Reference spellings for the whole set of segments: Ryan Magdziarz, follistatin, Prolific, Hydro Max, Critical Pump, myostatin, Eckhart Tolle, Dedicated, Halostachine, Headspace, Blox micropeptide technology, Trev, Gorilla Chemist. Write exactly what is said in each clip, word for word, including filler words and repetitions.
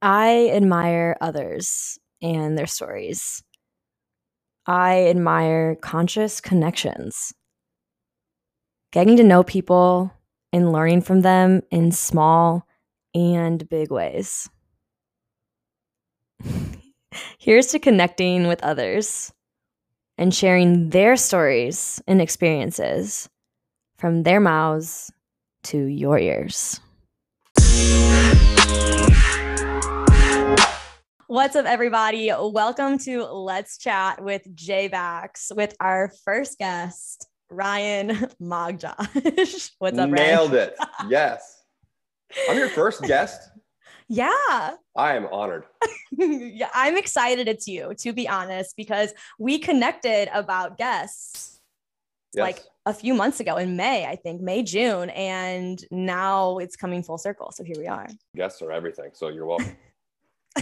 I admire others and their stories. I admire conscious connections. Getting to know people and learning from them in small and big ways. Here's to connecting with others and sharing their stories and experiences from their mouths to your ears. What's up, everybody? Welcome to Let's Chat with J-Bax with our first guest, Ryan Magdziarz. What's up, Ryan? Nailed it. Yes. I'm your first guest. Yeah. I am honored. Yeah, I'm excited it's you, to be honest, because we connected about guests yes. like a few months ago in May, I think, May, June, and now it's coming full circle. So here we are. Guests are everything. So you're welcome.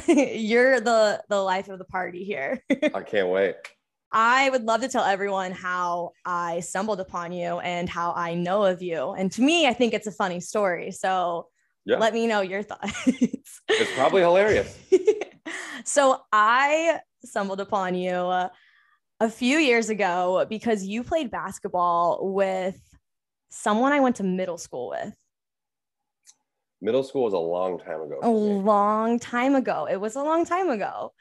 You're the the life of the party here. I can't wait. I would love to tell everyone how I stumbled upon you and how I know of you. And to me, I think it's a funny story. So yeah. Let me know your thoughts. It's probably hilarious. So I stumbled upon you uh, a few years ago because you played basketball with someone I went to middle school with. Middle school was a long time ago. A long time ago. It was a long time ago.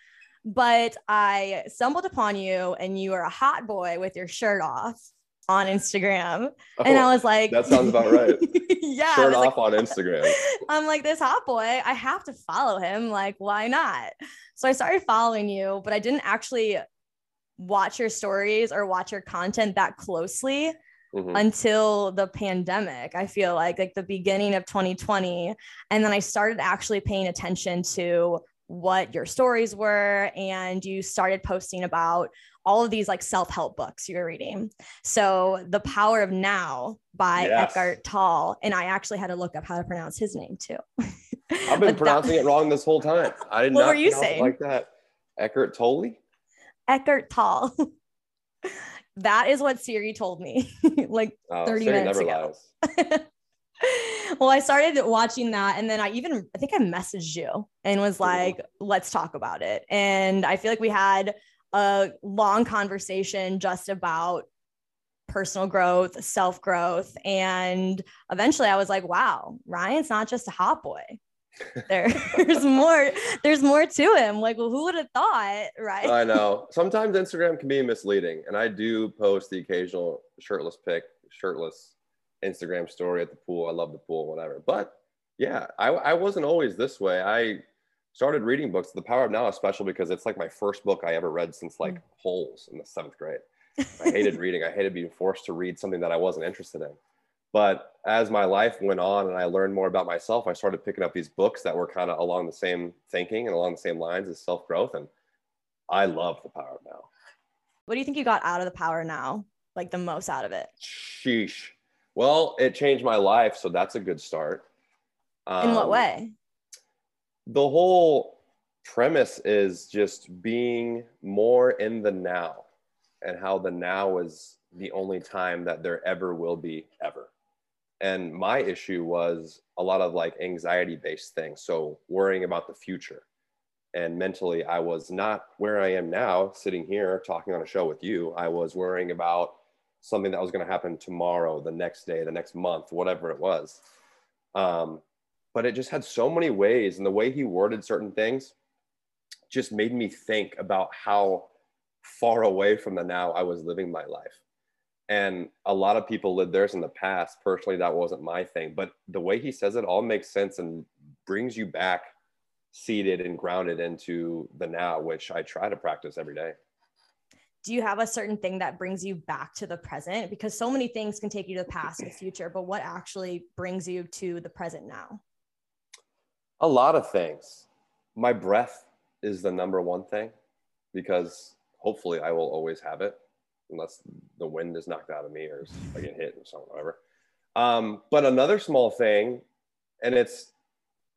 But I stumbled upon you and you were a hot boy with your shirt off on Instagram. Oh, and I was like. That sounds about right. Yeah. Shirt off like, on Instagram. I'm like, this hot boy, I have to follow him. Like, why not? So I started following you, but I didn't actually watch your stories or watch your content that closely. Mm-hmm. Until the pandemic, I feel like, like the beginning of twenty twenty. And then I started actually paying attention to what your stories were. And you started posting about all of these like self-help books you were reading. So The Power of Now by yes. Eckhart Tolle. And I actually had to look up how to pronounce his name too. I've been pronouncing that... it wrong this whole time. I did what not were you saying? Like that. Eckhart Tolle? Eckhart Tolle. That is what Siri told me like oh, thirty Siri minutes never ago. Lies. Well, I started watching that. And then I even, I think I messaged you and was like, cool. Let's talk about it. And I feel like we had a long conversation just about personal growth, self-growth. And eventually I was like, wow, Ryan's not just a hot boy. there's more there's more to him. Like, well, who would have thought, right? I know sometimes Instagram can be misleading, and I do post the occasional shirtless pic, shirtless Instagram story at the pool. I love the pool, whatever. But yeah, I, I wasn't always this way. I started reading books. The Power of Now is special because it's like my first book I ever read since like mm-hmm. Holes in the seventh grade. I hated reading. I hated being forced to read something that I wasn't interested in. But as my life went on and I learned more about myself, I started picking up these books that were kind of along the same thinking and along the same lines as self-growth. And I love The Power of Now. What do you think you got out of The Power of Now? Like the most out of it? Sheesh. Well, it changed my life. So that's a good start. Um, In what way? The whole premise is just being more in the now and how the now is the only time that there ever will be ever. And my issue was a lot of like anxiety-based things. So worrying about the future. And mentally, I was not where I am now, sitting here talking on a show with you. I was worrying about something that was going to happen tomorrow, the next day, the next month, whatever it was. Um, but it just had so many ways. And the way he worded certain things just made me think about how far away from the now I was living my life. And a lot of people lived theirs in the past. Personally, that wasn't my thing. But the way he says it all makes sense and brings you back seated and grounded into the now, which I try to practice every day. Do you have a certain thing that brings you back to the present? Because so many things can take you to the past and the future, but what actually brings you to the present now? A lot of things. My breath is the number one thing because hopefully I will always have it. Unless the wind is knocked out of me or I get hit or something, whatever. Um, but another small thing, and it's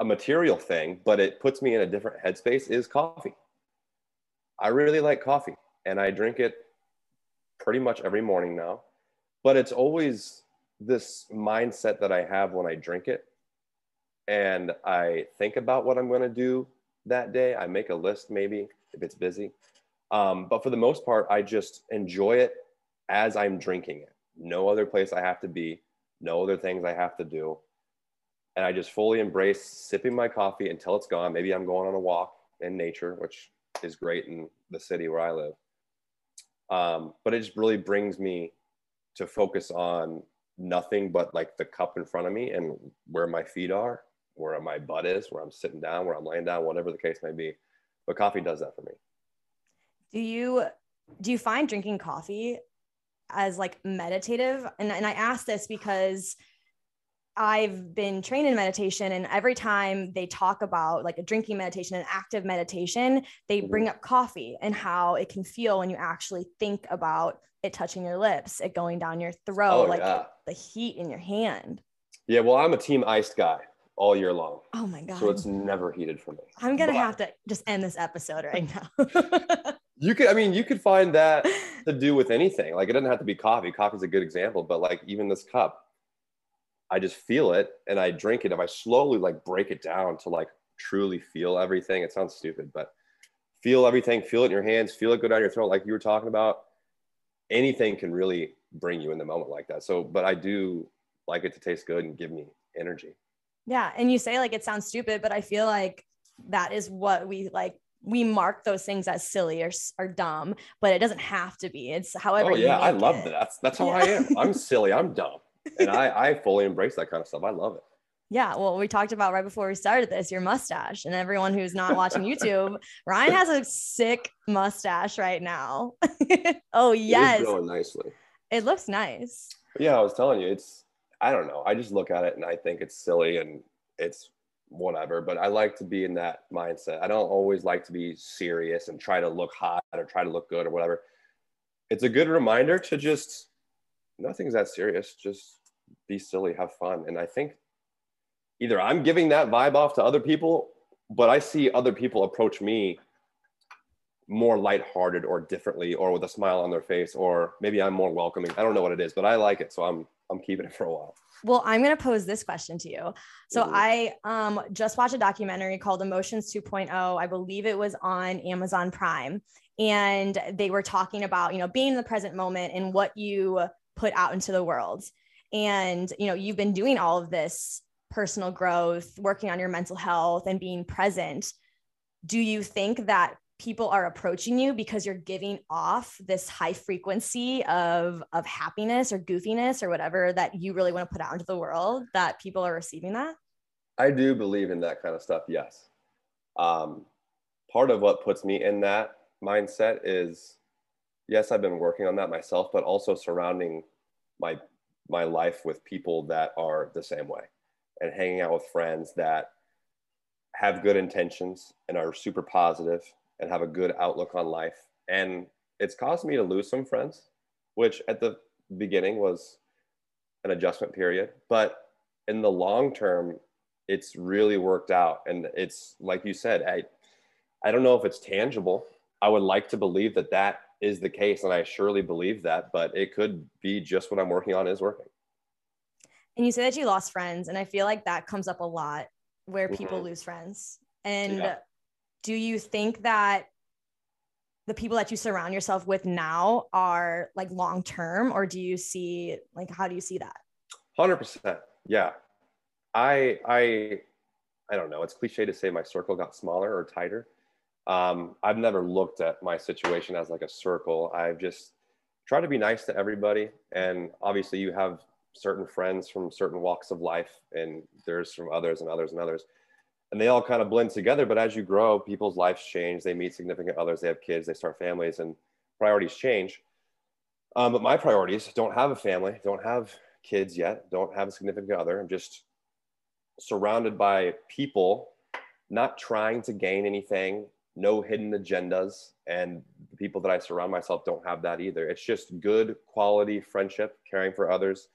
a material thing, but it puts me in a different headspace, is coffee. I really like coffee, and I drink it pretty much every morning now. But it's always this mindset that I have when I drink it, and I think about what I'm going to do that day. I make a list maybe if it's busy. Um, but for the most part, I just enjoy it as I'm drinking it. No other place I have to be, no other things I have to do. And I just fully embrace sipping my coffee until it's gone. Maybe I'm going on a walk in nature, which is great in the city where I live. Um, but it just really brings me to focus on nothing but like the cup in front of me and where my feet are, where my butt is, where I'm sitting down, where I'm laying down, whatever the case may be. But coffee does that for me. Do you, do you find drinking coffee as like meditative? And, and I ask this because I've been trained in meditation, and every time they talk about like a drinking meditation and active meditation, they mm-hmm. bring up coffee and how it can feel when you actually think about it touching your lips, it going down your throat, oh, like yeah. the heat in your hand. Yeah. Well, I'm a team iced guy all year long. Oh my God. So it's never heated for me. I'm going to have to just end this episode right now. You could, I mean, you could find that to do with anything. Like it doesn't have to be coffee. Coffee's a good example, but like even this cup, I just feel it and I drink it. If I slowly like break it down to like truly feel everything, it sounds stupid, but feel everything, feel it in your hands, feel it go down your throat. Like you were talking about, anything can really bring you in the moment like that. So, but I do like it to taste good and give me energy. Yeah. And you say like, it sounds stupid, but I feel like that is what we like, we mark those things as silly or, or dumb, but it doesn't have to be. It's however. Oh yeah. I love that. That's, that's how I am. I'm silly. I'm dumb. And I, I fully embrace that kind of stuff. I love it. Yeah. Well, we talked about right before we started this, your mustache, and everyone who's not watching YouTube, Ryan has a sick mustache right now. Oh yes. It is growing nicely. It looks nice. Yeah. I was telling you, it's, I don't know. I just look at it and I think it's silly and it's whatever, but I like to be in that mindset. I don't always like to be serious and try to look hot or try to look good or whatever. It's a good reminder to just, nothing's that serious. Just be silly, have fun. And I think either I'm giving that vibe off to other people, but I see other people approach me more lighthearted or differently or with a smile on their face, or maybe I'm more welcoming. I don't know what it is, but I like it. So I'm, I'm keeping it for a while. Well, I'm going to pose this question to you. So Ooh. I um, just watched a documentary called Emotions two point oh. I believe it was on Amazon Prime. And they were talking about, you know, being in the present moment and what you put out into the world. And, you know, you've been doing all of this personal growth, working on your mental health and being present. Do you think that people are approaching you because you're giving off this high frequency of, of happiness or goofiness or whatever that you really want to put out into the world, that people are receiving that? I do believe in that kind of stuff. Yes. Um, part of what puts me in that mindset is, yes, I've been working on that myself, but also surrounding my, my life with people that are the same way and hanging out with friends that have good intentions and are super positive and have a good outlook on life. And it's caused me to lose some friends, which at the beginning was an adjustment period, but in the long term, it's really worked out. And it's like you said, I, I don't know if it's tangible. I would like to believe that that is the case. And I surely believe that, but it could be just what I'm working on is working. And you say that you lost friends. And I feel like that comes up a lot where people mm-hmm. lose friends. And yeah. do you think that the people that you surround yourself with now are like long-term, or do you see, like, how do you see that? one hundred percent. Yeah. I, I, I don't know. It's cliche to say my circle got smaller or tighter. Um, I've never looked at my situation as like a circle. I've just tried to be nice to everybody. And obviously you have certain friends from certain walks of life, and there's from others and others and others. And they all kind of blend together, but as you grow, people's lives change. They meet significant others, they have kids, they start families, and priorities change. Um, but my priorities don't have a family, don't have kids yet, don't have a significant other. I'm just surrounded by people, not trying to gain anything, no hidden agendas. And the people that I surround myself don't have that either. It's just good quality friendship, caring for others.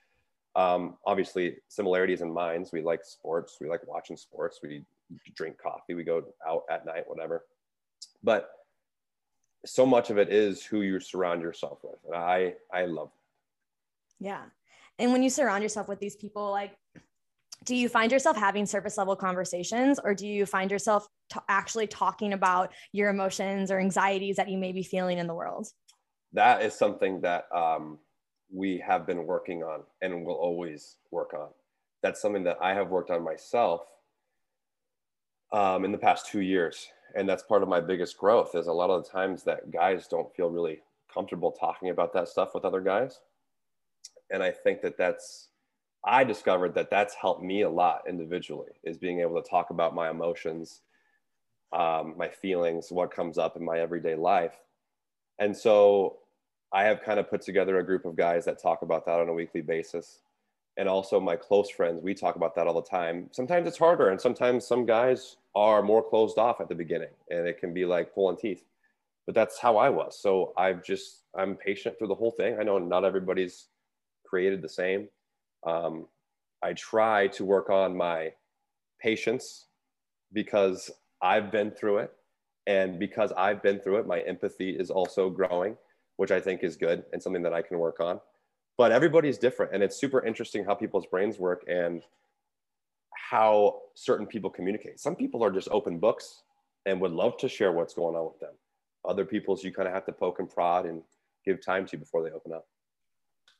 Um, obviously similarities in minds. We like sports, we like watching sports, we drink coffee, we go out at night, whatever. But so much of it is who you surround yourself with. And I, I love it. Yeah. And when you surround yourself with these people, like do you find yourself having surface level conversations, or do you find yourself t- actually talking about your emotions or anxieties that you may be feeling in the world? That is something that um, we have been working on and will always work on. That's something that I have worked on myself um, in the past two years. And that's part of my biggest growth, is a lot of the times that guys don't feel really comfortable talking about that stuff with other guys. And I think that that's, I discovered that that's helped me a lot individually, is being able to talk about my emotions, um, my feelings, what comes up in my everyday life. And so I have kind of put together a group of guys that talk about that on a weekly basis. And also my close friends, we talk about that all the time. Sometimes it's harder, and sometimes some guys are more closed off at the beginning, and it can be like pulling teeth, but that's how I was. So I've just, I'm patient through the whole thing. I know not everybody's created the same. Um, I try to work on my patience, because I've been through it. And because I've been through it, my empathy is also growing, which I think is good and something that I can work on. But everybody's different, and it's super interesting how people's brains work and how certain people communicate. Some people are just open books and would love to share what's going on with them. Other people's you kind of have to poke and prod and give time to before they open up.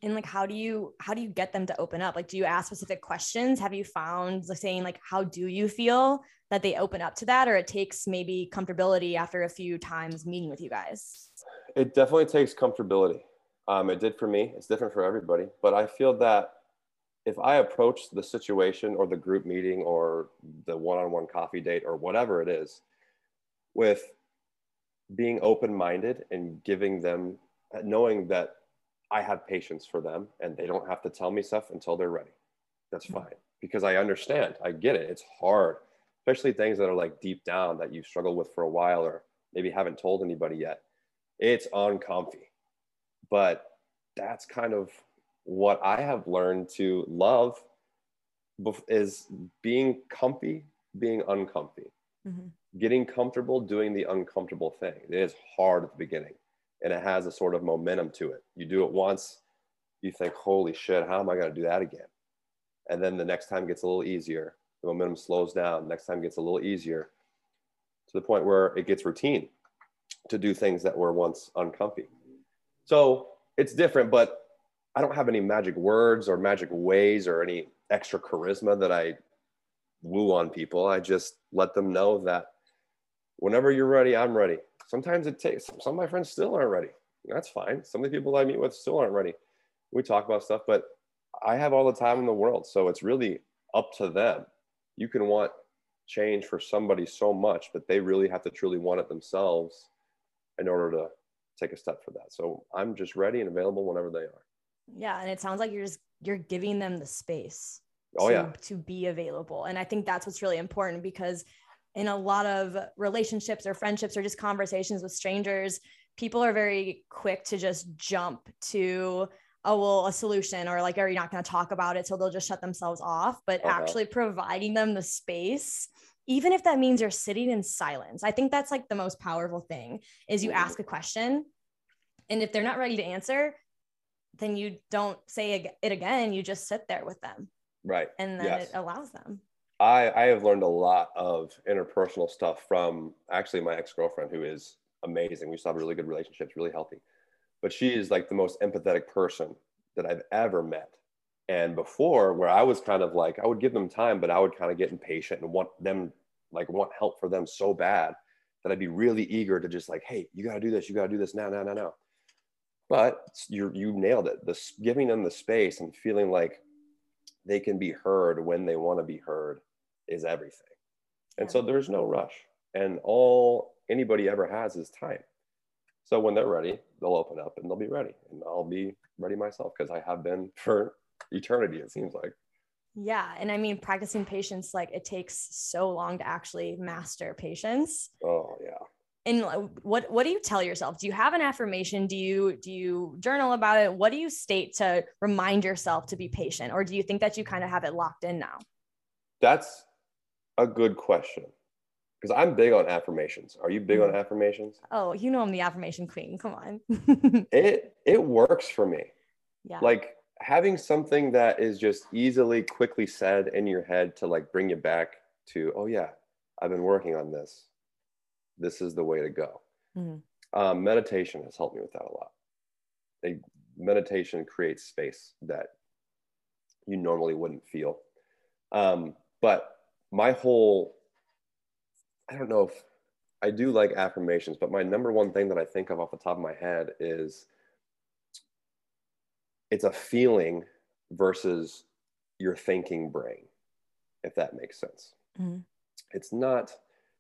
And like, how do you, how do you get them to open up? Like, do you ask specific questions? Have you found like saying like, how do you feel, that they open up to that? Or it takes maybe comfortability after a few times meeting with you guys? It definitely takes comfortability. Um, it did for me. It's different for everybody. But I feel that if I approach the situation or the group meeting or the one-on-one coffee date or whatever it is with being open-minded and giving them, knowing that I have patience for them and they don't have to tell me stuff until they're ready. That's fine, because I understand, I get it. It's hard, especially things that are like deep down that you've struggled with for a while, or maybe haven't told anybody yet. It's uncomfy, but that's kind of what I have learned to love, is being comfy, being uncomfy, mm-hmm. getting comfortable doing the uncomfortable thing. It is hard at the beginning. And it has a sort of momentum to it. You do it once, you think, holy shit, how am I gonna do that again? And then the next time gets a little easier. The momentum slows down. Next time gets a little easier, to the point where it gets routine to do things that were once uncomfy. So it's different, but I don't have any magic words or magic ways or any extra charisma that I woo on people. I just let them know that whenever you're ready, I'm ready. Sometimes it takes, some of my friends still aren't ready. That's fine. Some of the people I meet with still aren't ready. We talk about stuff, but I have all the time in the world. So it's really up to them. You can want change for somebody so much, but they really have to truly want it themselves in order to take a step for that. So I'm just ready and available whenever they are. Yeah. And it sounds like you're just, you're giving them the space oh, to, yeah. to be available. And I think that's what's really important, because in a lot of relationships or friendships or just conversations with strangers, people are very quick to just jump to, oh, well, a solution, or like, are you not going to talk about it? So they'll just shut themselves off. But okay. actually providing them the space, even if that means you're sitting in silence. I think that's like the most powerful thing, is you ask a question, and if they're not ready to answer, then you don't say it again. You just sit there with them. Right. And then yes. it allows them. I, I have learned a lot of interpersonal stuff from actually my ex-girlfriend, who is amazing. We still have really good relationships, really healthy. But she is like the most empathetic person that I've ever met. And before, where I was kind of like, I would give them time, but I would kind of get impatient and want them, like want help for them so bad that I'd be really eager to just like, hey, you got to do this. You got to do this now, now, now, now. But you you nailed it. The, giving them the space and feeling like they can be heard when they want to be heard is everything. And yeah. so there's no rush. And all anybody ever has is time. So when they're ready, they'll open up and they'll be ready. And I'll be ready myself, because I have been for eternity, it seems like. Yeah. And I mean, practicing patience, like it takes so long to actually master patience. Oh, yeah. And what what do you tell yourself? Do you have an affirmation? Do you do you journal about it? What do you state to remind yourself to be patient? Or do you think that you kind of have it locked in now? That's a good question, because I'm big on affirmations. Are you big on affirmations? Oh, you know I'm the affirmation queen. Come on. it it works for me. Yeah. Like having something that is just easily, quickly said in your head to like bring you back to, oh yeah, I've been working on this. This is the way to go. Mm-hmm. um, meditation has helped me with that a lot. They, meditation creates space that you normally wouldn't feel. Um, but my whole, I don't know if I do like affirmations, but my number one thing that I think of off the top of my head is it's a feeling versus your thinking brain, if that makes sense. Mm-hmm. It's not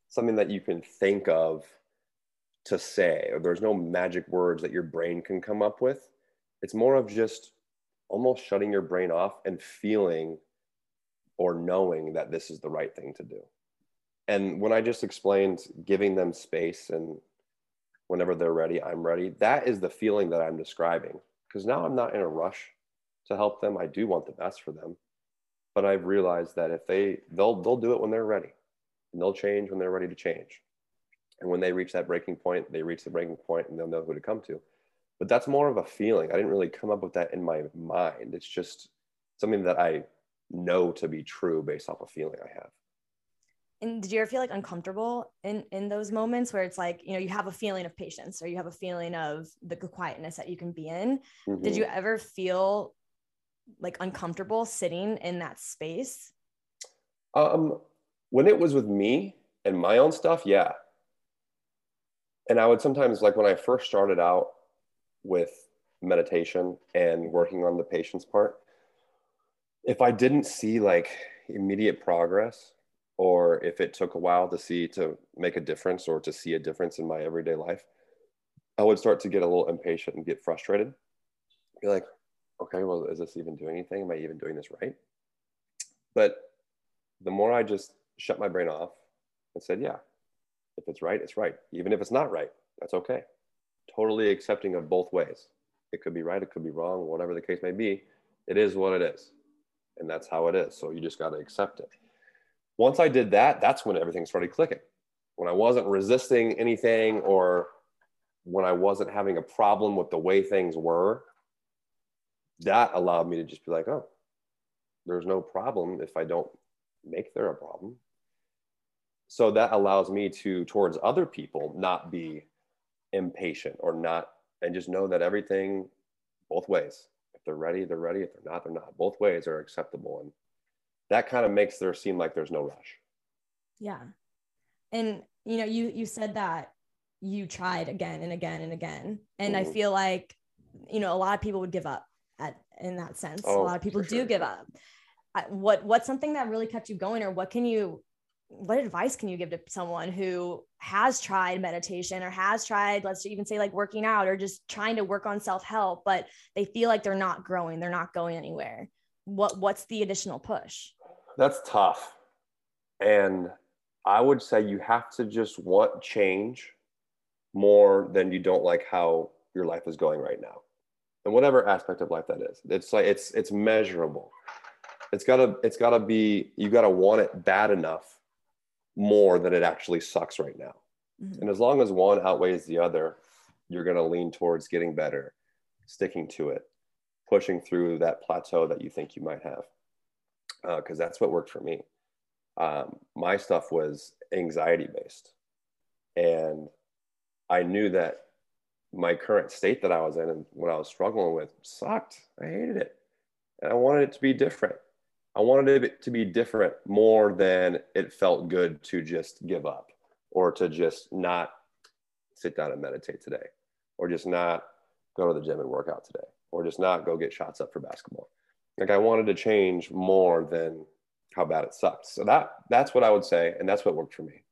something that you can think of to say, or there's no magic words that your brain can come up with. It's more of just almost shutting your brain off and feeling or knowing that this is the right thing to do. And when I just explained giving them space and whenever they're ready, I'm ready, that is the feeling that I'm describing. Because now I'm not in a rush to help them. I do want the best for them. But I've realized that if they, they'll, they'll do it when they're ready. And they'll change when they're ready to change. And when they reach that breaking point, they reach the breaking point and they'll know who to come to. But that's more of a feeling. I didn't really come up with that in my mind. It's just something that I know to be true based off a feeling I have. And did you ever feel like uncomfortable in, in those moments where it's like, you know, you have a feeling of patience or you have a feeling of the quietness that you can be in? Mm-hmm. Did you ever feel like uncomfortable sitting in that space? Um, when it was with me and my own stuff, yeah. And I would sometimes, like when I first started out with meditation and working on the patience part, if I didn't see like immediate progress, or if it took a while to see, to make a difference or to see a difference in my everyday life, I would start to get a little impatient and get frustrated. Be like, okay, well, is this even doing anything? Am I even doing this right? But the more I just shut my brain off and said, yeah, if it's right, it's right. Even if it's not right, that's okay. Totally accepting of both ways. It could be right, it could be wrong, whatever the case may be. It is what it is. And that's how it is. So you just got to accept it. Once I did that, that's when everything started clicking. When I wasn't resisting anything or when I wasn't having a problem with the way things were, that allowed me to just be like, oh, there's no problem if I don't make there a problem. So that allows me to, towards other people, not be impatient or not, and just know that everything, both ways. If they're ready, they're ready. If they're not, they're not. Both ways are acceptable. And that kind of makes there seem like there's no rush. Yeah. And, you know, you, you said that you tried again and again and again. And mm-hmm. I feel like, you know, a lot of people would give up at, in that sense. Oh, a lot of people do sure. give up. I, what, what's something that really kept you going, or what can you, what advice can you give to someone who has tried meditation or has tried, let's even say like working out or just trying to work on self-help, but they feel like they're not growing, they're not going anywhere? What, what's the additional push? That's tough. And I would say you have to just want change more than you don't like how your life is going right now. And whatever aspect of life that is, it's like, it's, it's measurable. It's gotta, it's gotta be, you gotta want it bad enough more than it actually sucks right now. Mm-hmm. And as long as one outweighs the other, you're gonna lean towards getting better, sticking to it, pushing through that plateau that you think you might have. Because uh, that's what worked for me. Um, my stuff was anxiety based. And I knew that my current state that I was in and what I was struggling with sucked. I hated it. And I wanted it to be different. I wanted it to be different more than it felt good to just give up or to just not sit down and meditate today, or just not go to the gym and work out today, or just not go get shots up for basketball. Like I wanted to change more than how bad it sucked. So that that's what I would say. And that's what worked for me.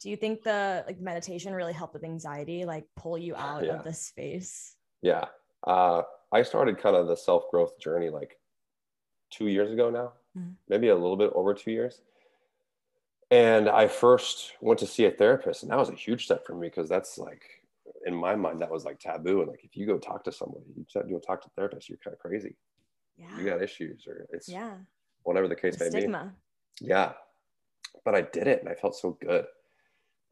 Do you think the like meditation really helped with anxiety, like pull you out yeah. of this space? Yeah. Uh, I started kind of the self-growth journey like two years ago now, mm-hmm. maybe a little bit over two years. And I first went to see a therapist, and that was a huge step for me, because that's like, in my mind, that was like taboo. And like, if you go talk to somebody, you go talk to a therapist, you're kind of crazy. Yeah. You got issues, or it's yeah. whatever the case the may stigma. Be. Yeah. But I did it, and I felt so good.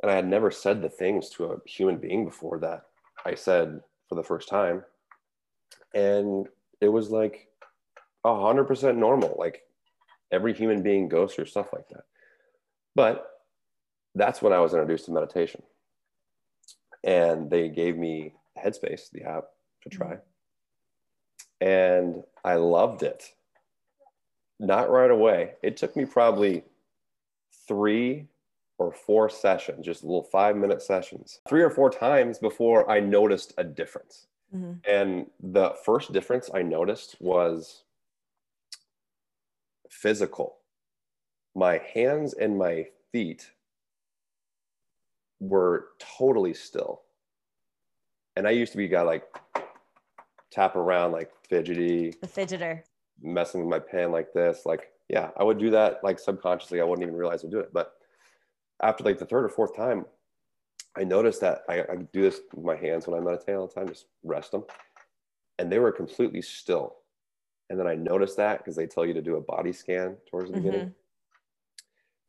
And I had never said the things to a human being before that I said for the first time. And it was like a hundred percent normal. Like every human being goes through stuff like that. But that's when I was introduced to meditation, and they gave me Headspace, the app, to try. And I loved it. Not right away. It took me probably three or four sessions, just little five minute sessions, three or four times before I noticed a difference. Mm-hmm. And the first difference I noticed was physical. My hands and my feet were totally still. And I used to be a guy like tap around, like fidgety. The fidgeter. Messing with my pen like this. Like, yeah, I would do that like subconsciously. I wouldn't even realize I'd do it. But after like the third or fourth time, I noticed that I, I do this with my hands when I meditate all the time, just rest them. And they were completely still. And then I noticed that because they tell you to do a body scan towards the mm-hmm. beginning.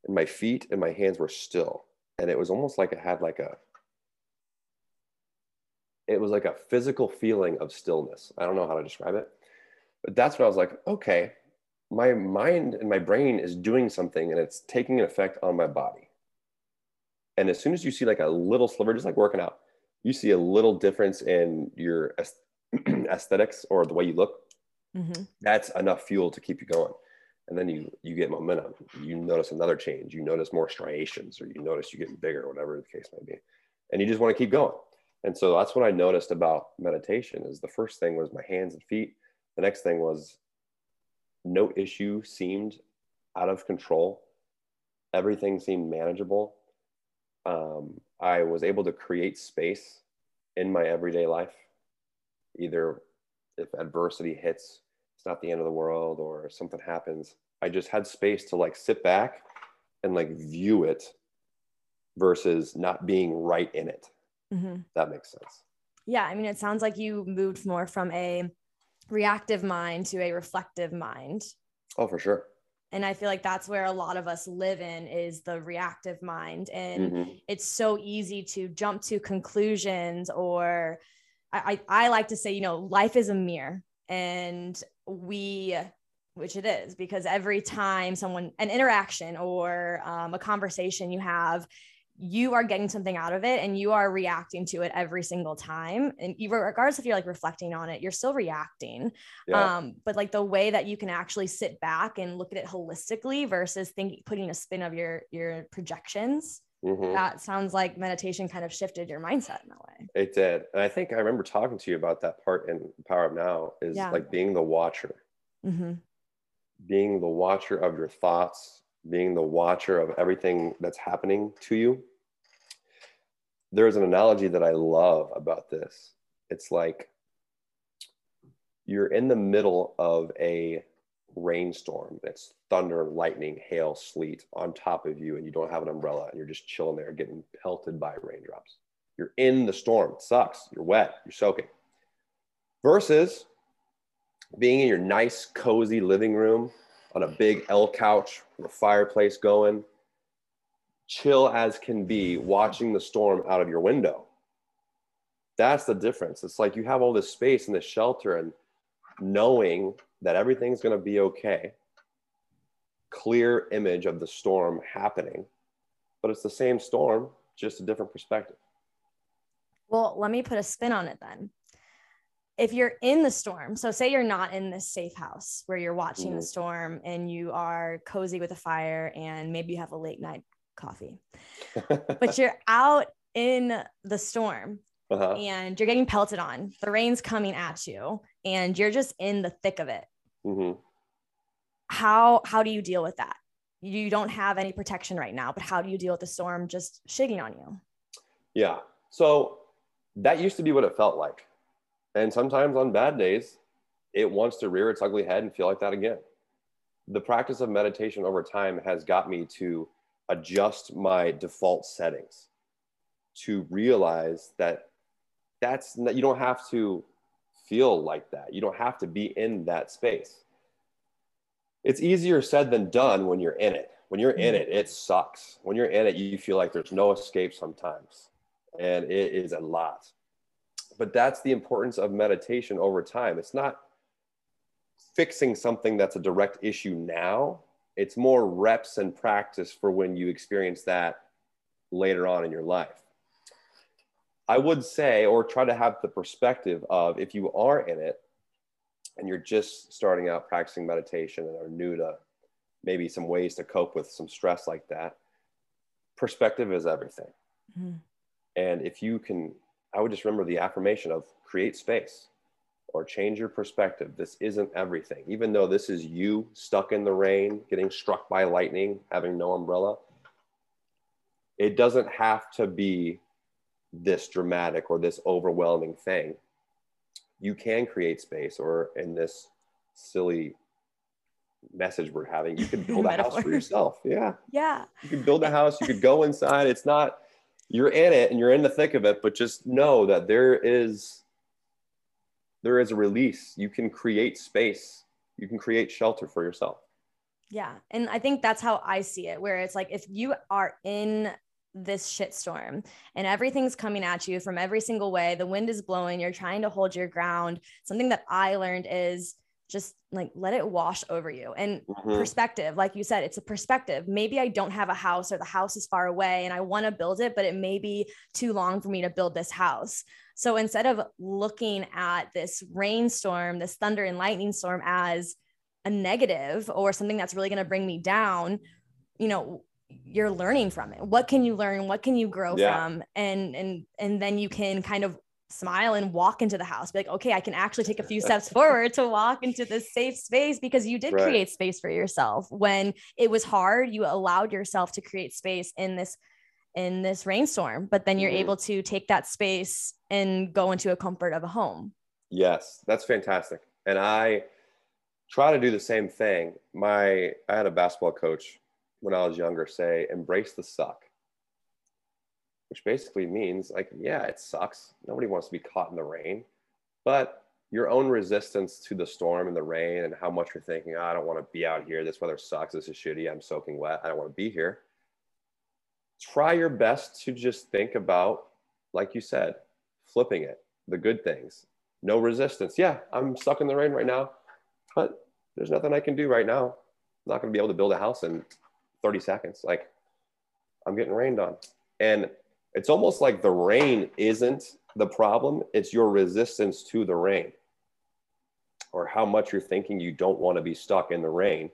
And my feet and my hands were still. And it was almost like it had like a, it was like a physical feeling of stillness. I don't know how to describe it. But that's when I was like, okay, my mind and my brain is doing something and it's taking an effect on my body. And as soon as you see like a little sliver, just like working out, you see a little difference in your aesthetics or the way you look, mm-hmm. that's enough fuel to keep you going. And then you you get momentum. You notice another change. You notice more striations, or you notice you get bigger, whatever the case may be. And you just want to keep going. And so that's what I noticed about meditation is the first thing was my hands and feet. The next thing was no issue seemed out of control. Everything seemed manageable. Um, I was able to create space in my everyday life. Either if adversity hits, it's not the end of the world, or something happens, I just had space to like sit back and like view it versus not being right in it. Mm-hmm. That makes sense. Yeah. I mean, it sounds like you moved more from a reactive mind to a reflective mind. Oh, for sure. And I feel like that's where a lot of us live in, is the reactive mind. And mm-hmm. it's so easy to jump to conclusions, or I, I, I like to say, you know, life is a mirror, and we, which it is, because every time someone, an interaction or um, a conversation you have, you are getting something out of it, and you are reacting to it every single time. And even regardless if you're like reflecting on it, you're still reacting. Yeah. Um, but like the way that you can actually sit back and look at it holistically versus thinking, putting a spin of your, your projections, mm-hmm. that sounds like meditation kind of shifted your mindset in that way. It did. And I think I remember talking to you about that part in Power Up Now is yeah. like being the watcher, mm-hmm. being the watcher of your thoughts, being the watcher of everything that's happening to you. There's an analogy that I love about this. It's like you're in the middle of a rainstorm. It's thunder, lightning, hail, sleet on top of you, and you don't have an umbrella, and you're just chilling there getting pelted by raindrops. You're in the storm. It sucks. You're wet. You're soaking. Versus being in your nice, cozy living room on a big L couch with a fireplace going, chill as can be, watching the storm out of your window. That's the difference. It's like you have all this space and this shelter and knowing that everything's gonna be okay. Clear image of the storm happening, but it's the same storm, just a different perspective. Well, let me put a spin on it then. If you're in the storm, so say you're not in this safe house where you're watching mm-hmm. the storm and you are cozy with a fire and maybe you have a late night coffee, but you're out in the storm uh-huh. and you're getting pelted on, the rain's coming at you, and you're just in the thick of it. Mm-hmm. How, how do you deal with that? You don't have any protection right now, but how do you deal with the storm just shitting on you? Yeah. So that used to be what it felt like. And sometimes on bad days, it wants to rear its ugly head and feel like that again. The practice of meditation over time has got me to adjust my default settings to realize that that's not, you don't have to feel like that. You don't have to be in that space. It's easier said than done when you're in it. When you're in it, it sucks. When you're in it, you feel like there's no escape sometimes. And it is a lot. But that's the importance of meditation over time. It's not fixing something that's a direct issue now. It's more reps and practice for when you experience that later on in your life. I would say, or try to have the perspective of, if you are in it and you're just starting out practicing meditation and are new to maybe some ways to cope with some stress like that, perspective is everything. Mm-hmm. And if you can, I would just remember the affirmation of create space or change your perspective. This isn't everything. Even though this is you stuck in the rain, getting struck by lightning, having no umbrella, it doesn't have to be this dramatic or this overwhelming thing. You can create space, or in this silly message we're having, you could build a house for yourself. Yeah. Yeah. You could build a house. You could go inside. It's not, you're in it and you're in the thick of it, but just know that there is, there is a release. You can create space. You can create shelter for yourself. Yeah. And I think that's how I see it, where it's like, if you are in this shitstorm and everything's coming at you from every single way, the wind is blowing, you're trying to hold your ground. Something that I learned is just like, let it wash over you. And mm-hmm. perspective, like you said, it's a perspective. Maybe I don't have a house, or the house is far away and I want to build it, but it may be too long for me to build this house. So instead of looking at this rainstorm, this thunder and lightning storm as a negative or something that's really going to bring me down, you know, you're learning from it. What can you learn? What can you grow yeah. from? And, and, and then you can kind of smile and walk into the house, be like, okay, I can actually take a few steps forward to walk into this safe space, because you did right. create space for yourself. When it was hard, you allowed yourself to create space in this, in this rainstorm, but then you're mm-hmm. able to take that space and go into a comfort of a home. Yes. That's fantastic. And I try to do the same thing. My, I had a basketball coach when I was younger say, embrace the suck, which basically means like, yeah, it sucks. Nobody wants to be caught in the rain, but your own resistance to the storm and the rain and how much you're thinking, oh, I don't want to be out here. This weather sucks. This is shitty. I'm soaking wet. I don't want to be here. Try your best to just think about, like you said, flipping it, the good things, no resistance. Yeah, I'm stuck in the rain right now, but there's nothing I can do right now. I'm not going to be able to build a house in thirty seconds. Like, I'm getting rained on. And it's almost like the rain isn't the problem. It's your resistance to the rain, or how much you're thinking you don't want to be stuck in the rain,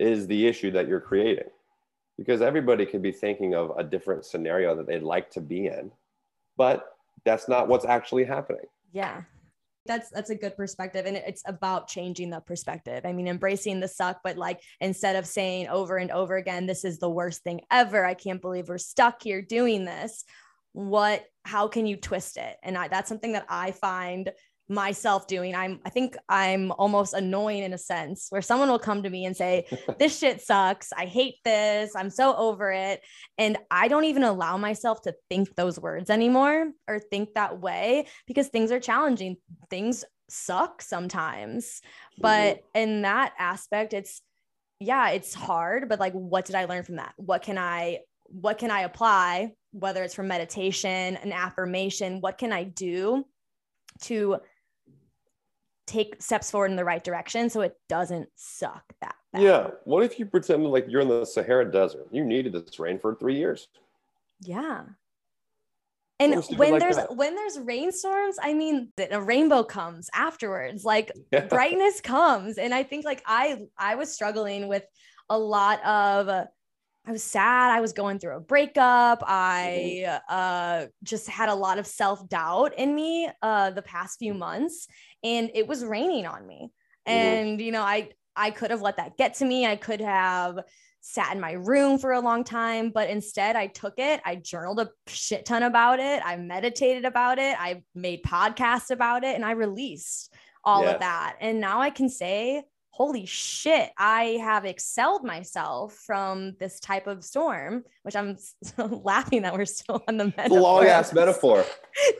is the issue that you're creating. Because everybody could be thinking of a different scenario that they'd like to be in, but that's not what's actually happening. Yeah. That's, that's a good perspective. And it's about changing the perspective. I mean, embracing the suck, but like, instead of saying over and over again, this is the worst thing ever, I can't believe we're stuck here doing this, what, how can you twist it? And I, that's something that I find myself doing. I'm, I think I'm almost annoying in a sense, where someone will come to me and say, this shit sucks. I hate this. I'm so over it. And I don't even allow myself to think those words anymore or think that way, because things are challenging. Things suck sometimes, but in that aspect, it's, yeah, it's hard, but like, what did I learn from that? What can I, what can I apply, whether it's from meditation, an affirmation, what can I do to take steps forward in the right direction so it doesn't suck that bad? Yeah. What if you pretend like you're in the Sahara Desert? You needed this rain for three years. Yeah. And when like there's that. when there's rainstorms, I mean, a rainbow comes afterwards. Like yeah. brightness comes. And I think like I I was struggling with a lot of. Uh, I was sad. I was going through a breakup. I uh, just had a lot of self-doubt in me uh, the past few months, and it was raining on me. And, you know, I, I could have let that get to me. I could have sat in my room for a long time, but instead I took it. I journaled a shit ton about it. I meditated about it. I made podcasts about it, and I released all yeah. of that. And now I can say, holy shit, I have excelled myself from this type of storm, which I'm laughing that we're still on the metaphor. Long ass metaphor.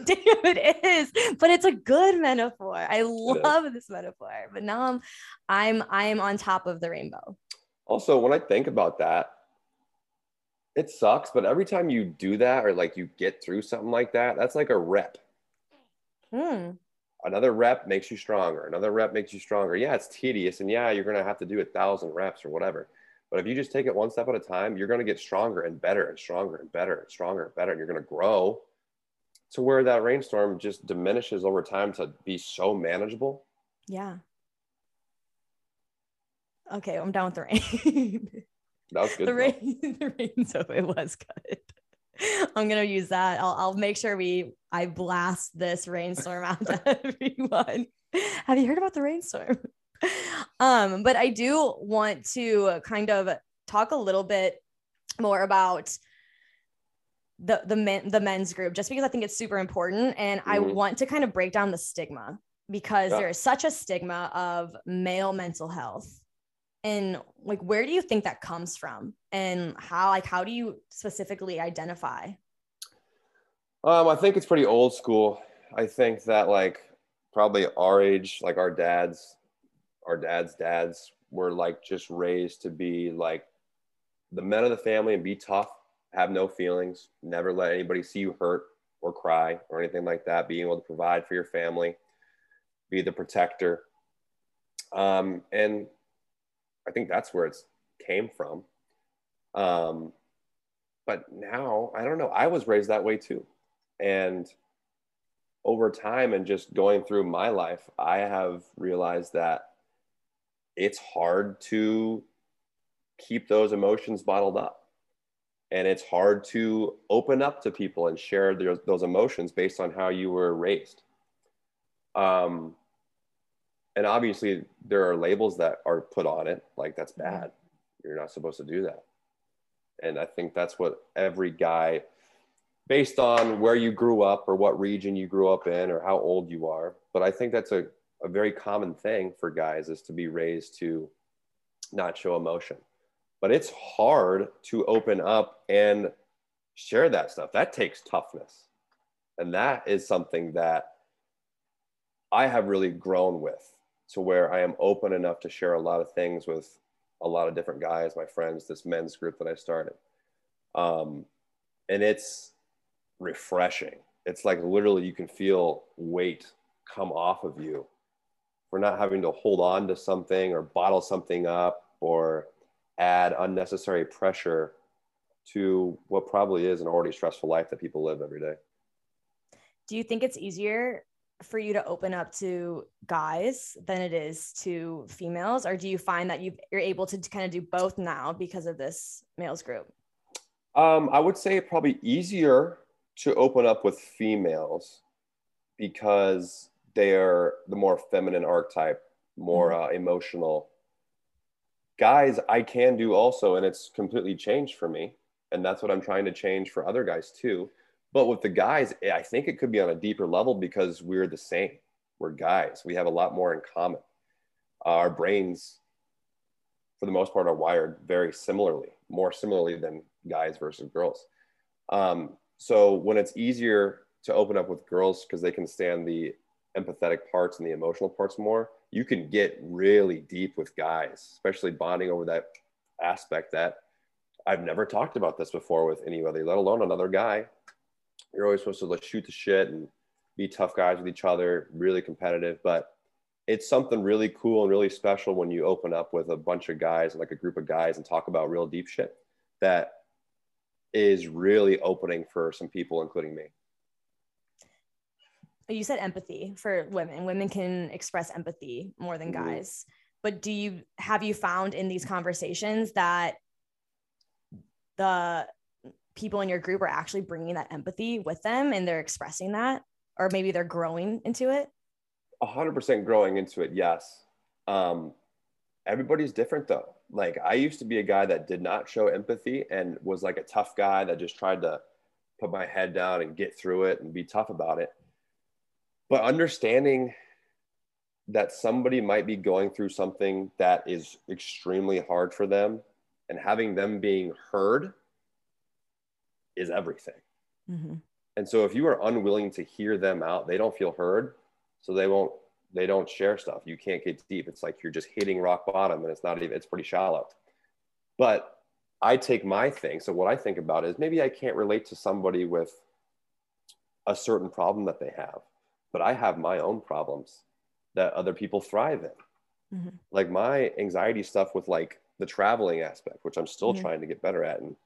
Damn, it is, but it's a good metaphor. I love this metaphor, but now I'm, I'm, I'm on top of the rainbow. Also, when I think about that, it sucks, but every time you do that, or like you get through something like that, that's like a rep. Hmm. Another rep makes you stronger. Another rep makes you stronger. Yeah, it's tedious. And yeah, you're going to have to do a thousand reps or whatever. But if you just take it one step at a time, you're going to get stronger and better and stronger and better and stronger and better. And you're going to grow to where that rainstorm just diminishes over time to be so manageable. Yeah. Okay, I'm done with the rain. That was good. The rain, the rain, so it was good. I'm going to use that. I'll, I'll make sure we, I blast this rainstorm out to everyone. Have you heard about the rainstorm? Um, but I do want to kind of talk a little bit more about the, the men, the men's group, just because I think it's super important. And mm-hmm. I want to kind of break down the stigma, because yeah. there is such a stigma of male mental health. And like, where do you think that comes from, and how, like, how do you specifically identify? Um, I think it's pretty old school. I think that like probably our age, like our dads, our dads, dads were like just raised to be like the men of the family and be tough, have no feelings, never let anybody see you hurt or cry or anything like that. Being able to provide for your family, be the protector. Um, and I think that's where it's came from. Um, but now, I don't know, I was raised that way too. And over time and just going through my life, I have realized that it's hard to keep those emotions bottled up. And it's hard to open up to people and share their, those emotions based on how you were raised. Um, And obviously there are labels that are put on it. Like, that's bad. You're not supposed to do that. And I think that's what every guy, based on where you grew up or what region you grew up in or how old you are. But I think that's a, a very common thing for guys, is to be raised to not show emotion. But it's hard to open up and share that stuff. That takes toughness. And that is something that I have really grown with, to where I am open enough to share a lot of things with a lot of different guys, my friends, this men's group that I started. Um, and it's refreshing. It's like, literally, you can feel weight come off of you for not having to hold on to something or bottle something up or add unnecessary pressure to what probably is an already stressful life that people live every day. Do you think it's easier for you to open up to guys than it is to females? Or do you find that you've, you're able to kind of do both now because of this males group? Um, I would say probably easier to open up with females, because they are the more feminine archetype, more mm-hmm. uh, emotional. Guys, I can do also, and it's completely changed for me. And that's what I'm trying to change for other guys too. But with the guys, I think it could be on a deeper level, because we're the same. We're guys. We have a lot more in common. Uh, our brains, for the most part, are wired very similarly, more similarly than guys versus girls. Um, so when it's easier to open up with girls, because they can stand the empathetic parts and the emotional parts more, you can get really deep with guys, especially bonding over that aspect that I've never talked about this before with anybody, let alone another guy. You're always supposed to like shoot the shit and be tough guys with each other, really competitive. But it's something really cool and really special when you open up with a bunch of guys, like a group of guys, and talk about real deep shit that is really opening for some people, including me. You said empathy for women. Women can express empathy more than guys. Mm-hmm. But do you, have you found in these conversations that the people in your group are actually bringing that empathy with them and they're expressing that, or maybe they're growing into it? A hundred percent growing into it. Yes. Um, everybody's different though. Like, I used to be a guy that did not show empathy and was like a tough guy that just tried to put my head down and get through it and be tough about it. But understanding that somebody might be going through something that is extremely hard for them, and having them being heard is everything. Mm-hmm. And so if you are unwilling to hear them out, they don't feel heard. So they won't, they don't share stuff. You can't get deep. It's like, you're just hitting rock bottom, and it's not even, it's pretty shallow. But I take my thing. So what I think about is, maybe I can't relate to somebody with a certain problem that they have, but I have my own problems that other people thrive in. Mm-hmm. Like my anxiety stuff with like the traveling aspect, which I'm still mm-hmm. trying to get better at. And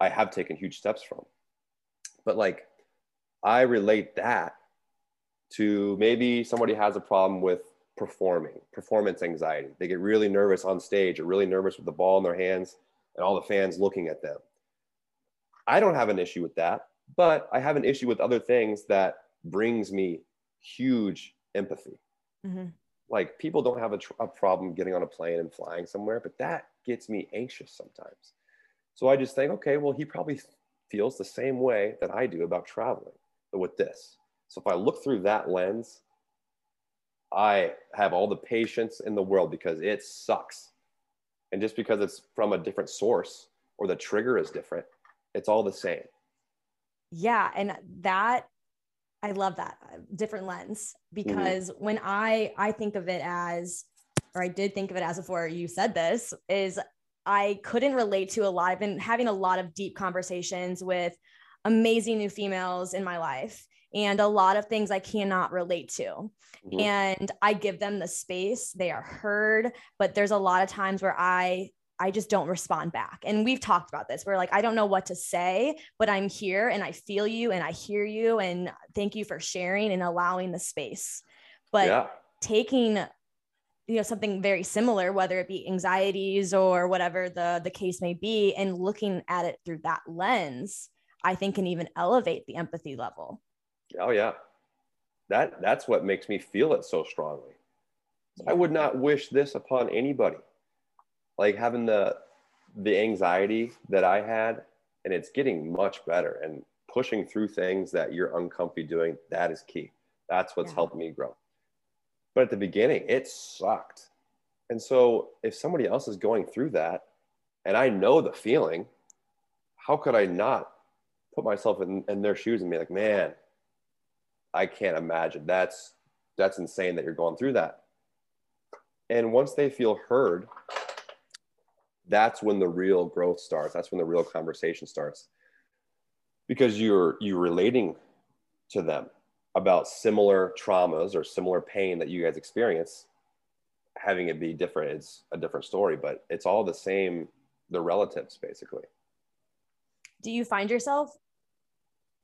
I have taken huge steps from, but like, I relate that to maybe somebody has a problem with performing, performance anxiety. They get really nervous on stage or really nervous with the ball in their hands and all the fans looking at them. I don't have an issue with that, but I have an issue with other things that brings me huge empathy. Mm-hmm. Like people don't have a, tr- a problem getting on a plane and flying somewhere, but that gets me anxious sometimes. So I just think, okay, well, he probably th- feels the same way that I do about traveling, but with this. So if I look through that lens, I have all the patience in the world because it sucks. And just because it's from a different source or the trigger is different, it's all the same. Yeah. And that, I love that different lens, because mm-hmm. when I, I think of it as, or I did think of it as before you said this, is I couldn't relate to a lot. I've been having a lot of deep conversations with amazing new females in my life, and a lot of things I cannot relate to. Mm-hmm. And I give them the space, they are heard, but there's a lot of times where I, I just don't respond back. And we've talked about this. We're like, I don't know what to say, but I'm here and I feel you and I hear you. And thank you for sharing and allowing the space, but yeah. taking, you know, something very similar, whether it be anxieties or whatever the, the case may be, and looking at it through that lens, I think can even elevate the empathy level. Oh yeah. That that's what makes me feel it so strongly. Yeah. I would not wish this upon anybody. Like having the, the anxiety that I had, and it's getting much better, and pushing through things that you're uncomfy doing. That is key. That's what's yeah. helped me grow. But at the beginning, it sucked. And so if somebody else is going through that and I know the feeling, how could I not put myself in, in their shoes and be like, man, I can't imagine. That's that's insane that you're going through that. And once they feel heard, that's when the real growth starts. That's when the real conversation starts, because you're you're relating to them about similar traumas or similar pain that you guys experience. Having it be different, it's a different story, but it's all the same. They're relatives, basically. Do you find yourself,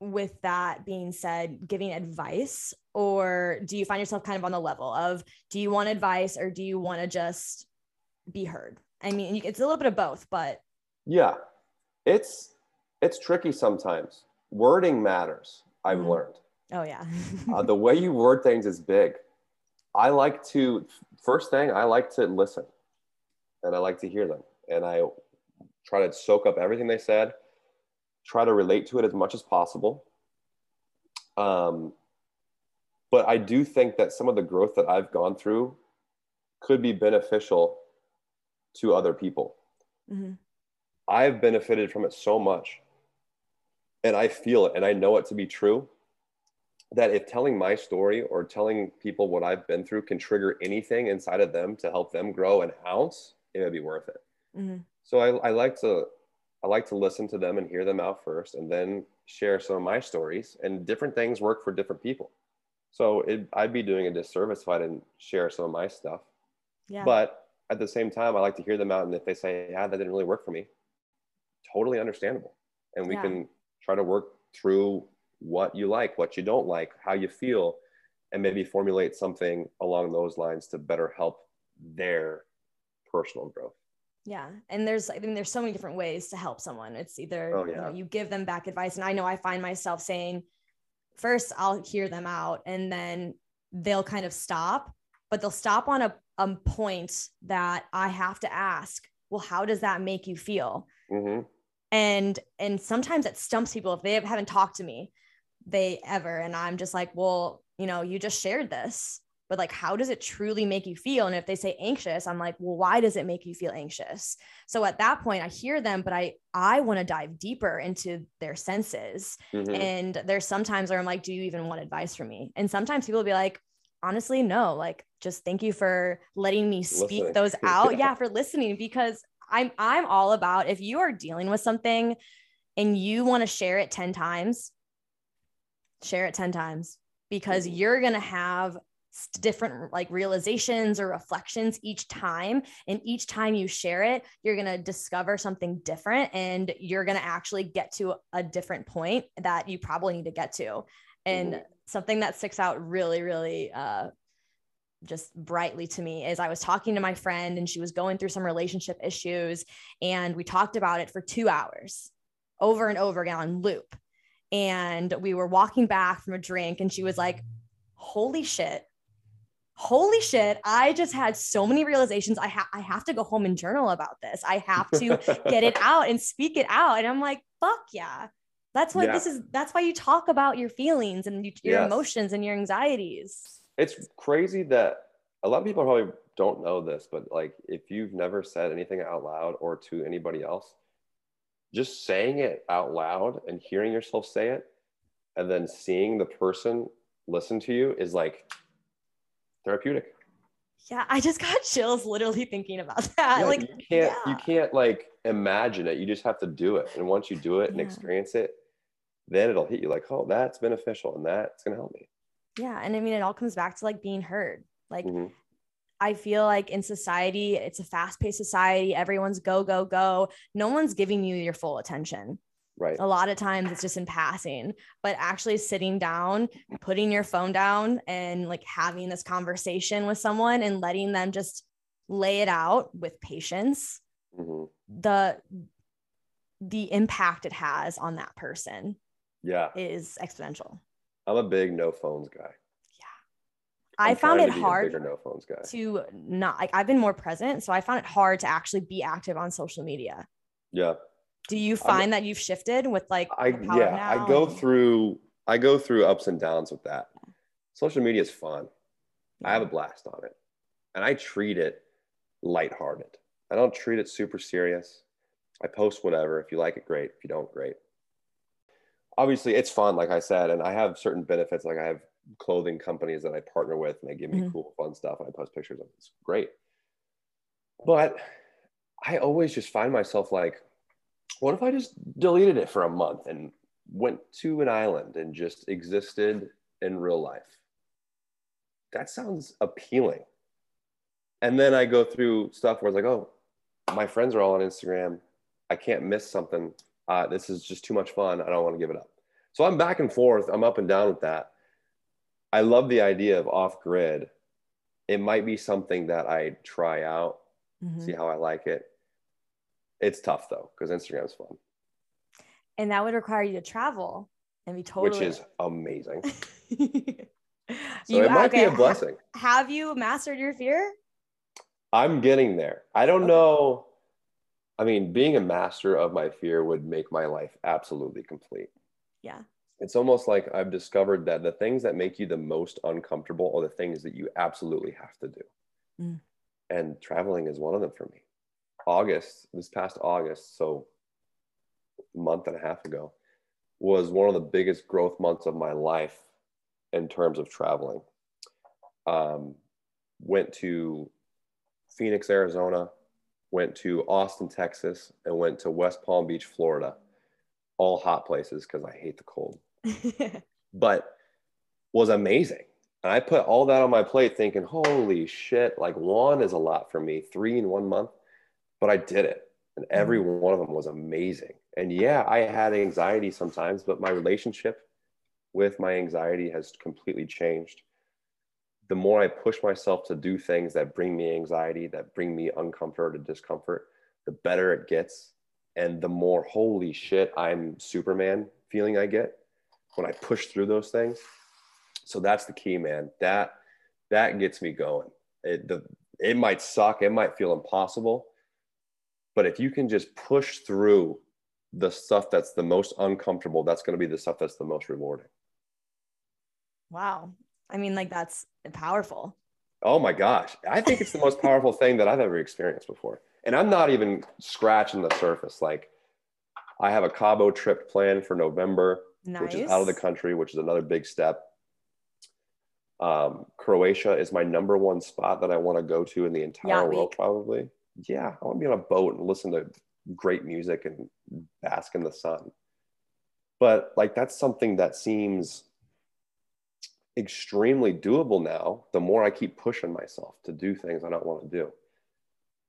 with that being said, giving advice, or do you find yourself kind of on the level of, do you want advice or do you want to just be heard? I mean, it's a little bit of both, but. Yeah, it's, it's tricky sometimes. Wording matters, I've mm-hmm. learned. Oh yeah. uh, the way you word things is big. I like to, first thing, I like to listen, and I like to hear them, and I try to soak up everything they said, try to relate to it as much as possible. Um, but I do think that some of the growth that I've gone through could be beneficial to other people. Mm-hmm. I've benefited from it so much, and I feel it and I know it to be true, that if telling my story or telling people what I've been through can trigger anything inside of them to help them grow an ounce, it would be worth it. Mm-hmm. So I, I like to, I like to listen to them and hear them out first, and then share some of my stories, and different things work for different people. So it, I'd be doing a disservice if I didn't share some of my stuff. Yeah. But at the same time, I like to hear them out. And if they say, yeah, that didn't really work for me, totally understandable. And we yeah. can try to work through what you like, what you don't like, how you feel, and maybe formulate something along those lines to better help their personal growth. Yeah. And there's, I mean, there's so many different ways to help someone. It's either oh, yeah. you know, you give them back advice. And I know I find myself saying, first I'll hear them out, and then they'll kind of stop, but they'll stop on a, a point that I have to ask, well, how does that make you feel? Mm-hmm. And, and sometimes it stumps people if they haven't talked to me, they ever. And I'm just like, well, you know, you just shared this, but like, how does it truly make you feel? And if they say anxious, I'm like, well, why does it make you feel anxious? So at that point I hear them, but I, I want to dive deeper into their senses. Mm-hmm. And there's sometimes where I'm like, do you even want advice from me? And sometimes people will be like, honestly, no, like, just thank you for letting me speak listening. Those out. yeah. yeah. For listening, because I'm, I'm all about, if you are dealing with something and you want to share it ten times, share it ten times. because you're going to have different like realizations or reflections each time. And each time you share it, you're going to discover something different, and you're going to actually get to a different point that you probably need to get to. And mm-hmm. something that sticks out really, really, uh, just brightly to me is I was talking to my friend and she was going through some relationship issues, and we talked about it for two hours over and over again on loop. And we were walking back from a drink and she was like, holy shit, holy shit. I just had so many realizations. I ha- I have to go home and journal about this. I have to get it out and speak it out. And I'm like, fuck yeah. That's what yeah. this is. That's why you talk about your feelings and you, your yes. emotions and your anxieties. It's crazy that a lot of people probably don't know this, but like if you've never said anything out loud or to anybody else, just saying it out loud and hearing yourself say it and then seeing the person listen to you is like therapeutic. Yeah, I just got chills literally thinking about that. Yeah, like you can't yeah. you can't like imagine it. You just have to do it. And once you do it and yeah. experience it, then it'll hit you like, oh, that's beneficial and that's gonna help me. Yeah. And I mean, it all comes back to like being heard. Like mm-hmm. I feel like in society, it's a fast-paced society. Everyone's go, go, go. No one's giving you your full attention. Right. A lot of times it's just in passing, but actually sitting down, putting your phone down and like having this conversation with someone and letting them just lay it out with patience, mm-hmm. the, the impact it has on that person yeah. is exponential. I'm a big no phones guy. Yeah. I'm I found it hard no phones guy. to not, like I've been more present. So I found it hard to actually be active on social media. Yeah. Do you find I'm, that you've shifted with like, I, the power yeah, now? I go through, I go through ups and downs with that. Social media is fun. Yeah. I have a blast on it and I treat it lighthearted. I don't treat it super serious. I post whatever. If you like it, great. If you don't, great. Obviously it's fun, like I said, and I have certain benefits. Like I have clothing companies that I partner with and they give me mm-hmm. cool, fun stuff. And I post pictures of it. It's great. But I always just find myself like, what if I just deleted it for a month and went to an island and just existed in real life? That sounds appealing. And then I go through stuff where it's like, oh, my friends are all on Instagram. I can't miss something. Uh, this is just too much fun. I don't want to give it up. So I'm back and forth. I'm up and down with that. I love the idea of off grid. It might be something that I try out, mm-hmm. see how I like it. It's tough though, because Instagram's fun. And that would require you to travel and be totally. Which is amazing. so you, it might okay. be a blessing. Have you mastered your fear? I'm getting there. I don't okay. know. I mean, being a master of my fear would make my life absolutely complete. Yeah. It's almost like I've discovered that the things that make you the most uncomfortable are the things that you absolutely have to do. Mm. And traveling is one of them for me. August, this past August, so a month and a half ago, was one of the biggest growth months of my life in terms of traveling. Um, went to Phoenix, Arizona. Went to Austin, Texas, and went to West Palm Beach, Florida. All hot places because I hate the cold. But was amazing. And I put all that on my plate thinking, holy shit, like one is a lot for me, three in one month. But I did it. And every one of them was amazing. And yeah, I had anxiety sometimes, but my relationship with my anxiety has completely changed. The more I push myself to do things that bring me anxiety, that bring me uncomfort or discomfort, the better it gets. And the more, holy shit, I'm Superman feeling I get when I push through those things. So that's the key, man. That that gets me going. It, the, it might suck. It might feel impossible. But if you can just push through the stuff that's the most uncomfortable, that's going to be the stuff that's the most rewarding. Wow. I mean, like that's powerful. Oh my gosh. I think it's the most powerful thing that I've ever experienced before. And I'm not even scratching the surface. Like I have a Cabo trip planned for November, nice. Which is out of the country, which is another big step. Um, Croatia is my number one spot that I want to go to in the entire yeah, world, week. Probably. Yeah. I want to be on a boat and listen to great music and bask in the sun. But like, that's something that seems extremely doable now. The more I keep pushing myself to do things I don't want to do,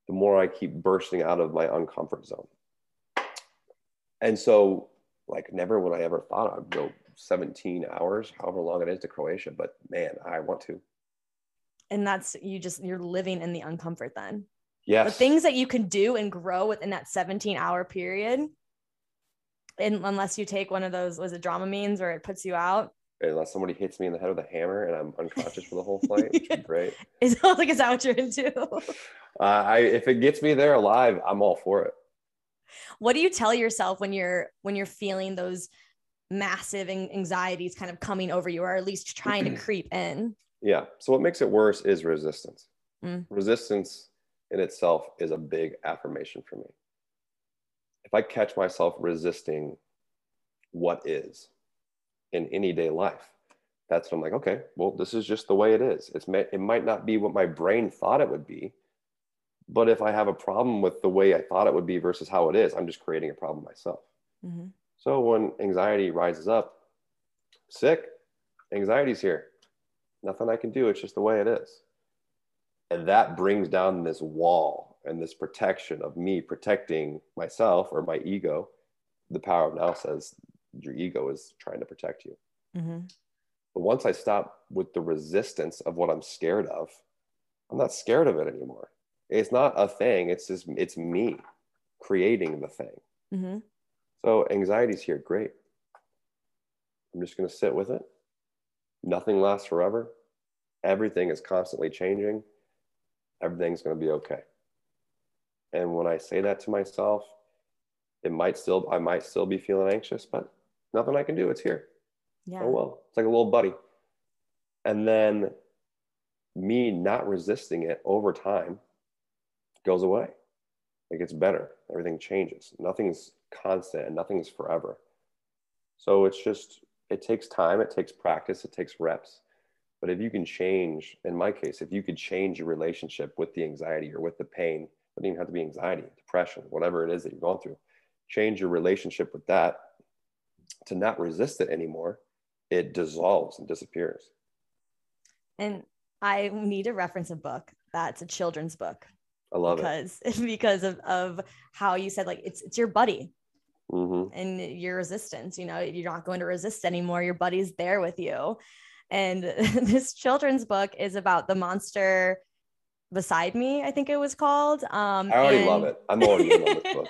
the more I keep bursting out of my uncomfort zone. And so, like, never would I ever thought I'd go seventeen hours, however long it is to Croatia, but man, I want to. And that's, you just, you're living in the uncomfort then. Yes. The things that you can do and grow within that seventeen hour period. And unless you take one of those, was it Dramamines, or it puts you out? Unless somebody hits me in the head with a hammer and I'm unconscious for the whole flight, which is great. It sounds like, is that what you're into? uh, I, if it gets me there alive, I'm all for it. What do you tell yourself when you're, when you're feeling those massive anxieties kind of coming over you, or at least trying to creep in? Yeah. So what makes it worse is resistance. Mm. Resistance in itself is a big affirmation for me. If I catch myself resisting what is in any day life, that's when I'm like, okay, well, this is just the way it is. It's may, it might not be what my brain thought it would be, but if I have a problem with the way I thought it would be versus how it is, I'm just creating a problem myself. Mm-hmm. So when anxiety rises up, sick, anxiety's here. Nothing I can do. It's just the way it is. And that brings down this wall and this protection of me protecting myself or my ego. The power of now says your ego is trying to protect you. Mm-hmm. But once I stop with the resistance of what I'm scared of, I'm not scared of it anymore. It's not a thing. It's just, it's me creating the thing. Mm-hmm. So anxiety's here. Great. I'm just going to sit with it. Nothing lasts forever. Everything is constantly changing. Everything's going to be okay. And when I say that to myself, it might still, I might still be feeling anxious, but nothing I can do. It's here. Yeah. Oh, well, it's like a little buddy. And then me not resisting it over time goes away. It gets better. Everything changes. Nothing's constant and nothing's forever. So it's just, it takes time, it takes practice, it takes reps. But if you can change, in my case, if you could change your relationship with the anxiety or with the pain, it doesn't even have to be anxiety, depression, whatever it is that you're going through, change your relationship with that to not resist it anymore, it dissolves and disappears. And I need to reference a book that's a children's book. I love because, it. Because of, of how you said, like, it's, it's your buddy. Mm-hmm. And your resistance, you know, you're not going to resist anymore. Your buddy's there with you. And this children's book is about the monster beside me, I think it was called. Um, I already and... love it. I'm already in love with this book.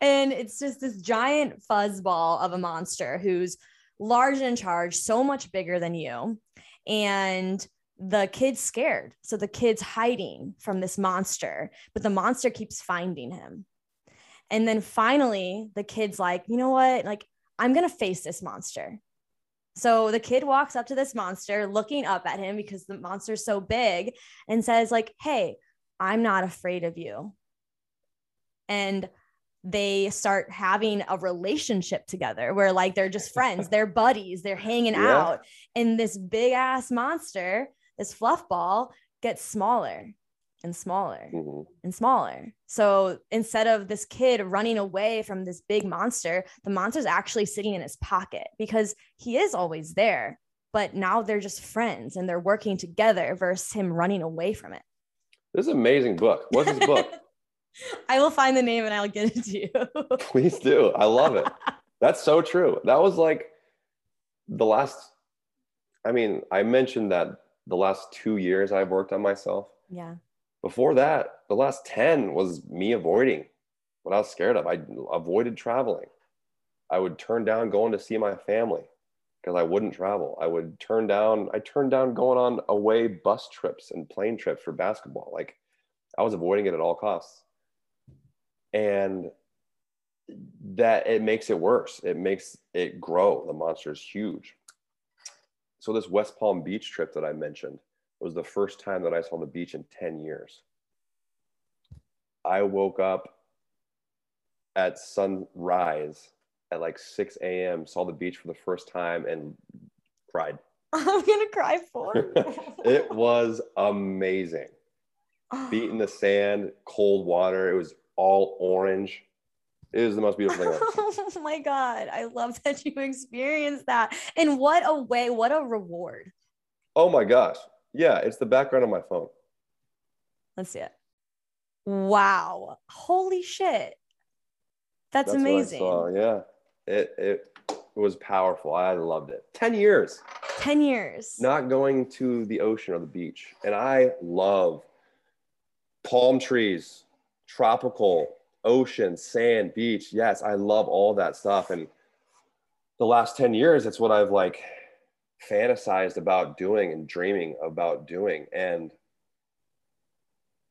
And it's just this giant fuzzball of a monster who's large and in charge, so much bigger than you. And the kid's scared. So the kid's hiding from this monster, but the monster keeps finding him. And then finally the kid's like, you know what? Like, I'm going to face this monster. So the kid walks up to this monster, looking up at him because the monster's so big, and says like, hey, I'm not afraid of you. And they start having a relationship together where, like, they're just friends, they're buddies, they're hanging yeah. out. And this big ass monster, this fluff ball, gets smaller and smaller mm-hmm. and smaller. So instead of this kid running away from this big monster, the monster's actually sitting in his pocket because he is always there, but now they're just friends and they're working together versus him running away from it. This is an amazing book. What's this book? I will find the name and I'll get it to you. Please do. I love it. That's so true. That was like the last, I mean, I mentioned that the last two years I've worked on myself. Yeah. Before that, the last ten was me avoiding what I was scared of. I avoided traveling. I would turn down going to see my family because I wouldn't travel. I would turn down, I turned down going on away bus trips and plane trips for basketball. Like, I was avoiding it at all costs. And that, it makes it worse. It makes it grow. The monster is huge. So this West Palm Beach trip that I mentioned was the first time that I saw the beach in ten years. I woke up at sunrise at like six a.m., saw the beach for the first time and cried. I'm gonna cry for it. It was amazing. Feet in the sand, cold water. It was all orange. It is the most beautiful thing ever. Oh my God. I love that you experienced that. And what a way, what a reward. Oh my gosh. Yeah. It's the background of my phone. Let's see it. Wow. Holy shit. That's, That's amazing. Yeah. It, it was powerful. I loved it. ten years. ten years. Not going to the ocean or the beach. And I love palm trees, tropical, ocean, sand, beach. Yes, I love all that stuff. And the last ten years, it's what I've like fantasized about doing and dreaming about doing. And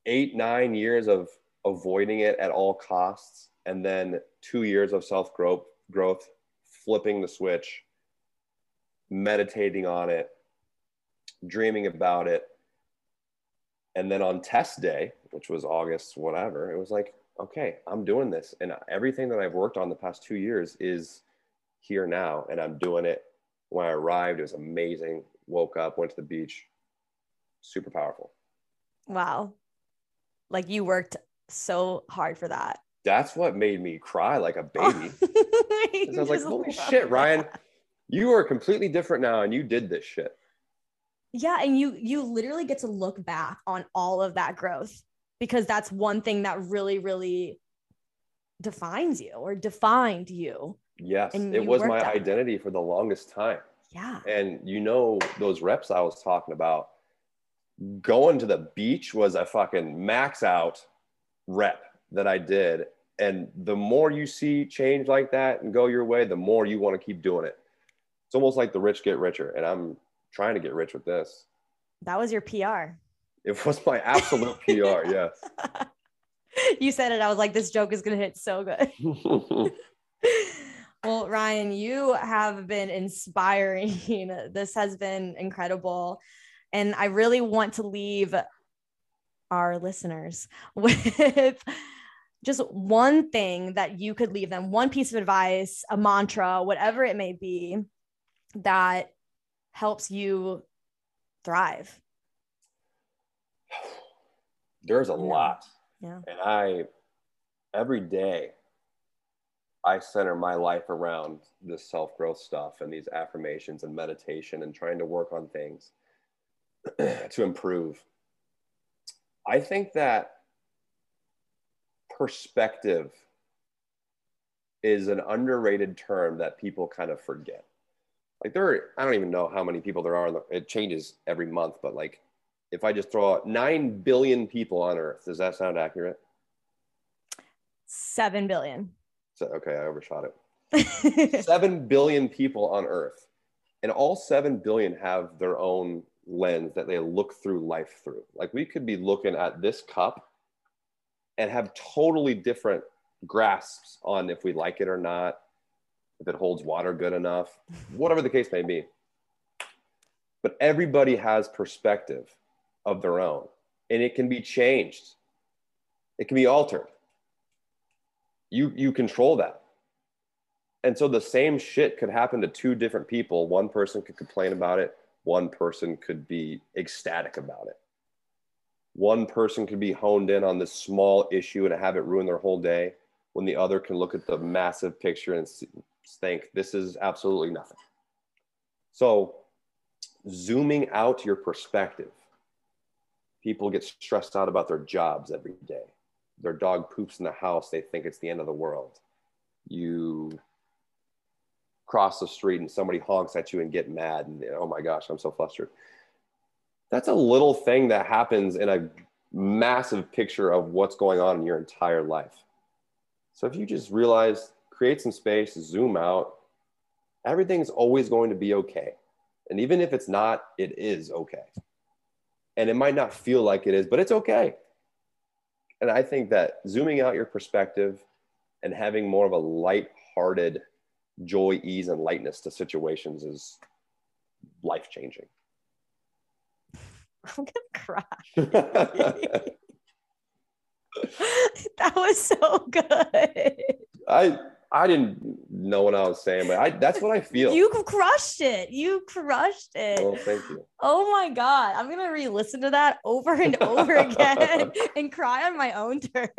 eight, nine years of avoiding it at all costs. And then two years of self-growth, growth, flipping the switch, meditating on it, dreaming about it. And then on test day, which was August, whatever, it was like, okay, I'm doing this. And everything that I've worked on the past two years is here now. And I'm doing it. When I arrived, it was amazing. Woke up, went to the beach. Super powerful. Wow. Like you worked so hard for that. That's what made me cry like a baby. I was like, holy shit, Ryan, you are completely different now. And you did this shit. Yeah. And you, you literally get to look back on all of that growth. Because that's one thing that really, really defines you or defined you. Yes, it was my identity for the longest time. Yeah. And you know, those reps I was talking about, going to the beach was a fucking max out rep that I did. And the more you see change like that and go your way, the more you want to keep doing it. It's almost like the rich get richer. And I'm trying to get rich with this. That was your P R. It was my absolute P R, yes. You said it. I was like, this joke is going to hit so good. Well, Ryan, you have been inspiring. This has been incredible. And I really want to leave our listeners with just one thing that you could leave them, one piece of advice, a mantra, whatever it may be, that helps you thrive. There's a lot. Yeah. And I, every day, I center my life around this self-growth stuff and these affirmations and meditation and trying to work on things to improve. I think that perspective is an underrated term that people kind of forget. Like there are, I don't even know how many people there are. In the, it changes every month, but like, if I just throw out nine billion people on Earth, does that sound accurate? seven billion. So, okay, I overshot it. seven billion people on Earth. And all seven billion have their own lens that they look through life through. Like we could be looking at this cup and have totally different grasps on if we like it or not, if it holds water good enough, whatever the case may be. But everybody has perspective of their own, and it can be changed. It can be altered. You, you control that. And so the same shit could happen to two different people. One person could complain about it. One person could be ecstatic about it. One person could be honed in on this small issue and have it ruin their whole day, when the other can look at the massive picture and think, this is absolutely nothing. So zooming out your perspective. People get stressed out about their jobs every day. Their dog poops in the house. They think it's the end of the world. You cross the street and somebody honks at you and get mad. And oh my gosh, I'm so flustered. That's a little thing that happens in a massive picture of what's going on in your entire life. So if you just realize, create some space, zoom out, everything's always going to be okay. And even if it's not, it is okay. And it might not feel like it is, but it's okay. And I think that zooming out your perspective and having more of a lighthearted joy, ease, and lightness to situations is life-changing. I'm gonna cry. That was so good. I... I didn't know what I was saying, but I, that's what I feel. You crushed it. You crushed it. Oh, thank you. Oh my God. I'm going to re-listen to that over and over again and cry on my own terms.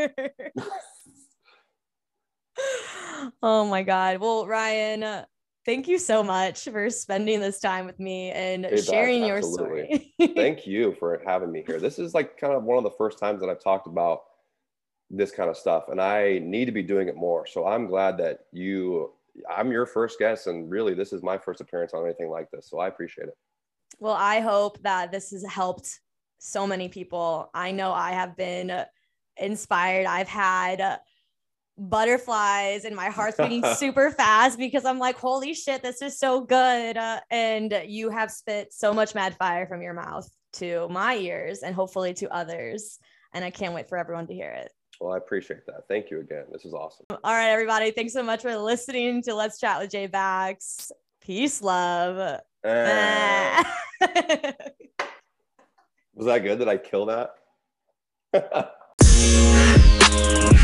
Oh my God. Well, Ryan, thank you so much for spending this time with me and hey, sharing Doc, your story. Thank you for having me here. This is like kind of one of the first times that I've talked about this kind of stuff, and I need to be doing it more. So I'm glad that you, I'm your first guest, and really this is my first appearance on anything like this. So I appreciate it. Well, I hope that this has helped so many people. I know I have been inspired. I've had butterflies and my heart's beating super fast because I'm like, holy shit, this is so good. Uh, and you have spit so much mad fire from your mouth to my ears and hopefully to others. And I can't wait for everyone to hear it. Well, I appreciate that. Thank you again. This is awesome. All right, everybody. Thanks so much for listening to Let's Chat with Jay Bax. Peace, love. Uh, was that good? Did I kill that?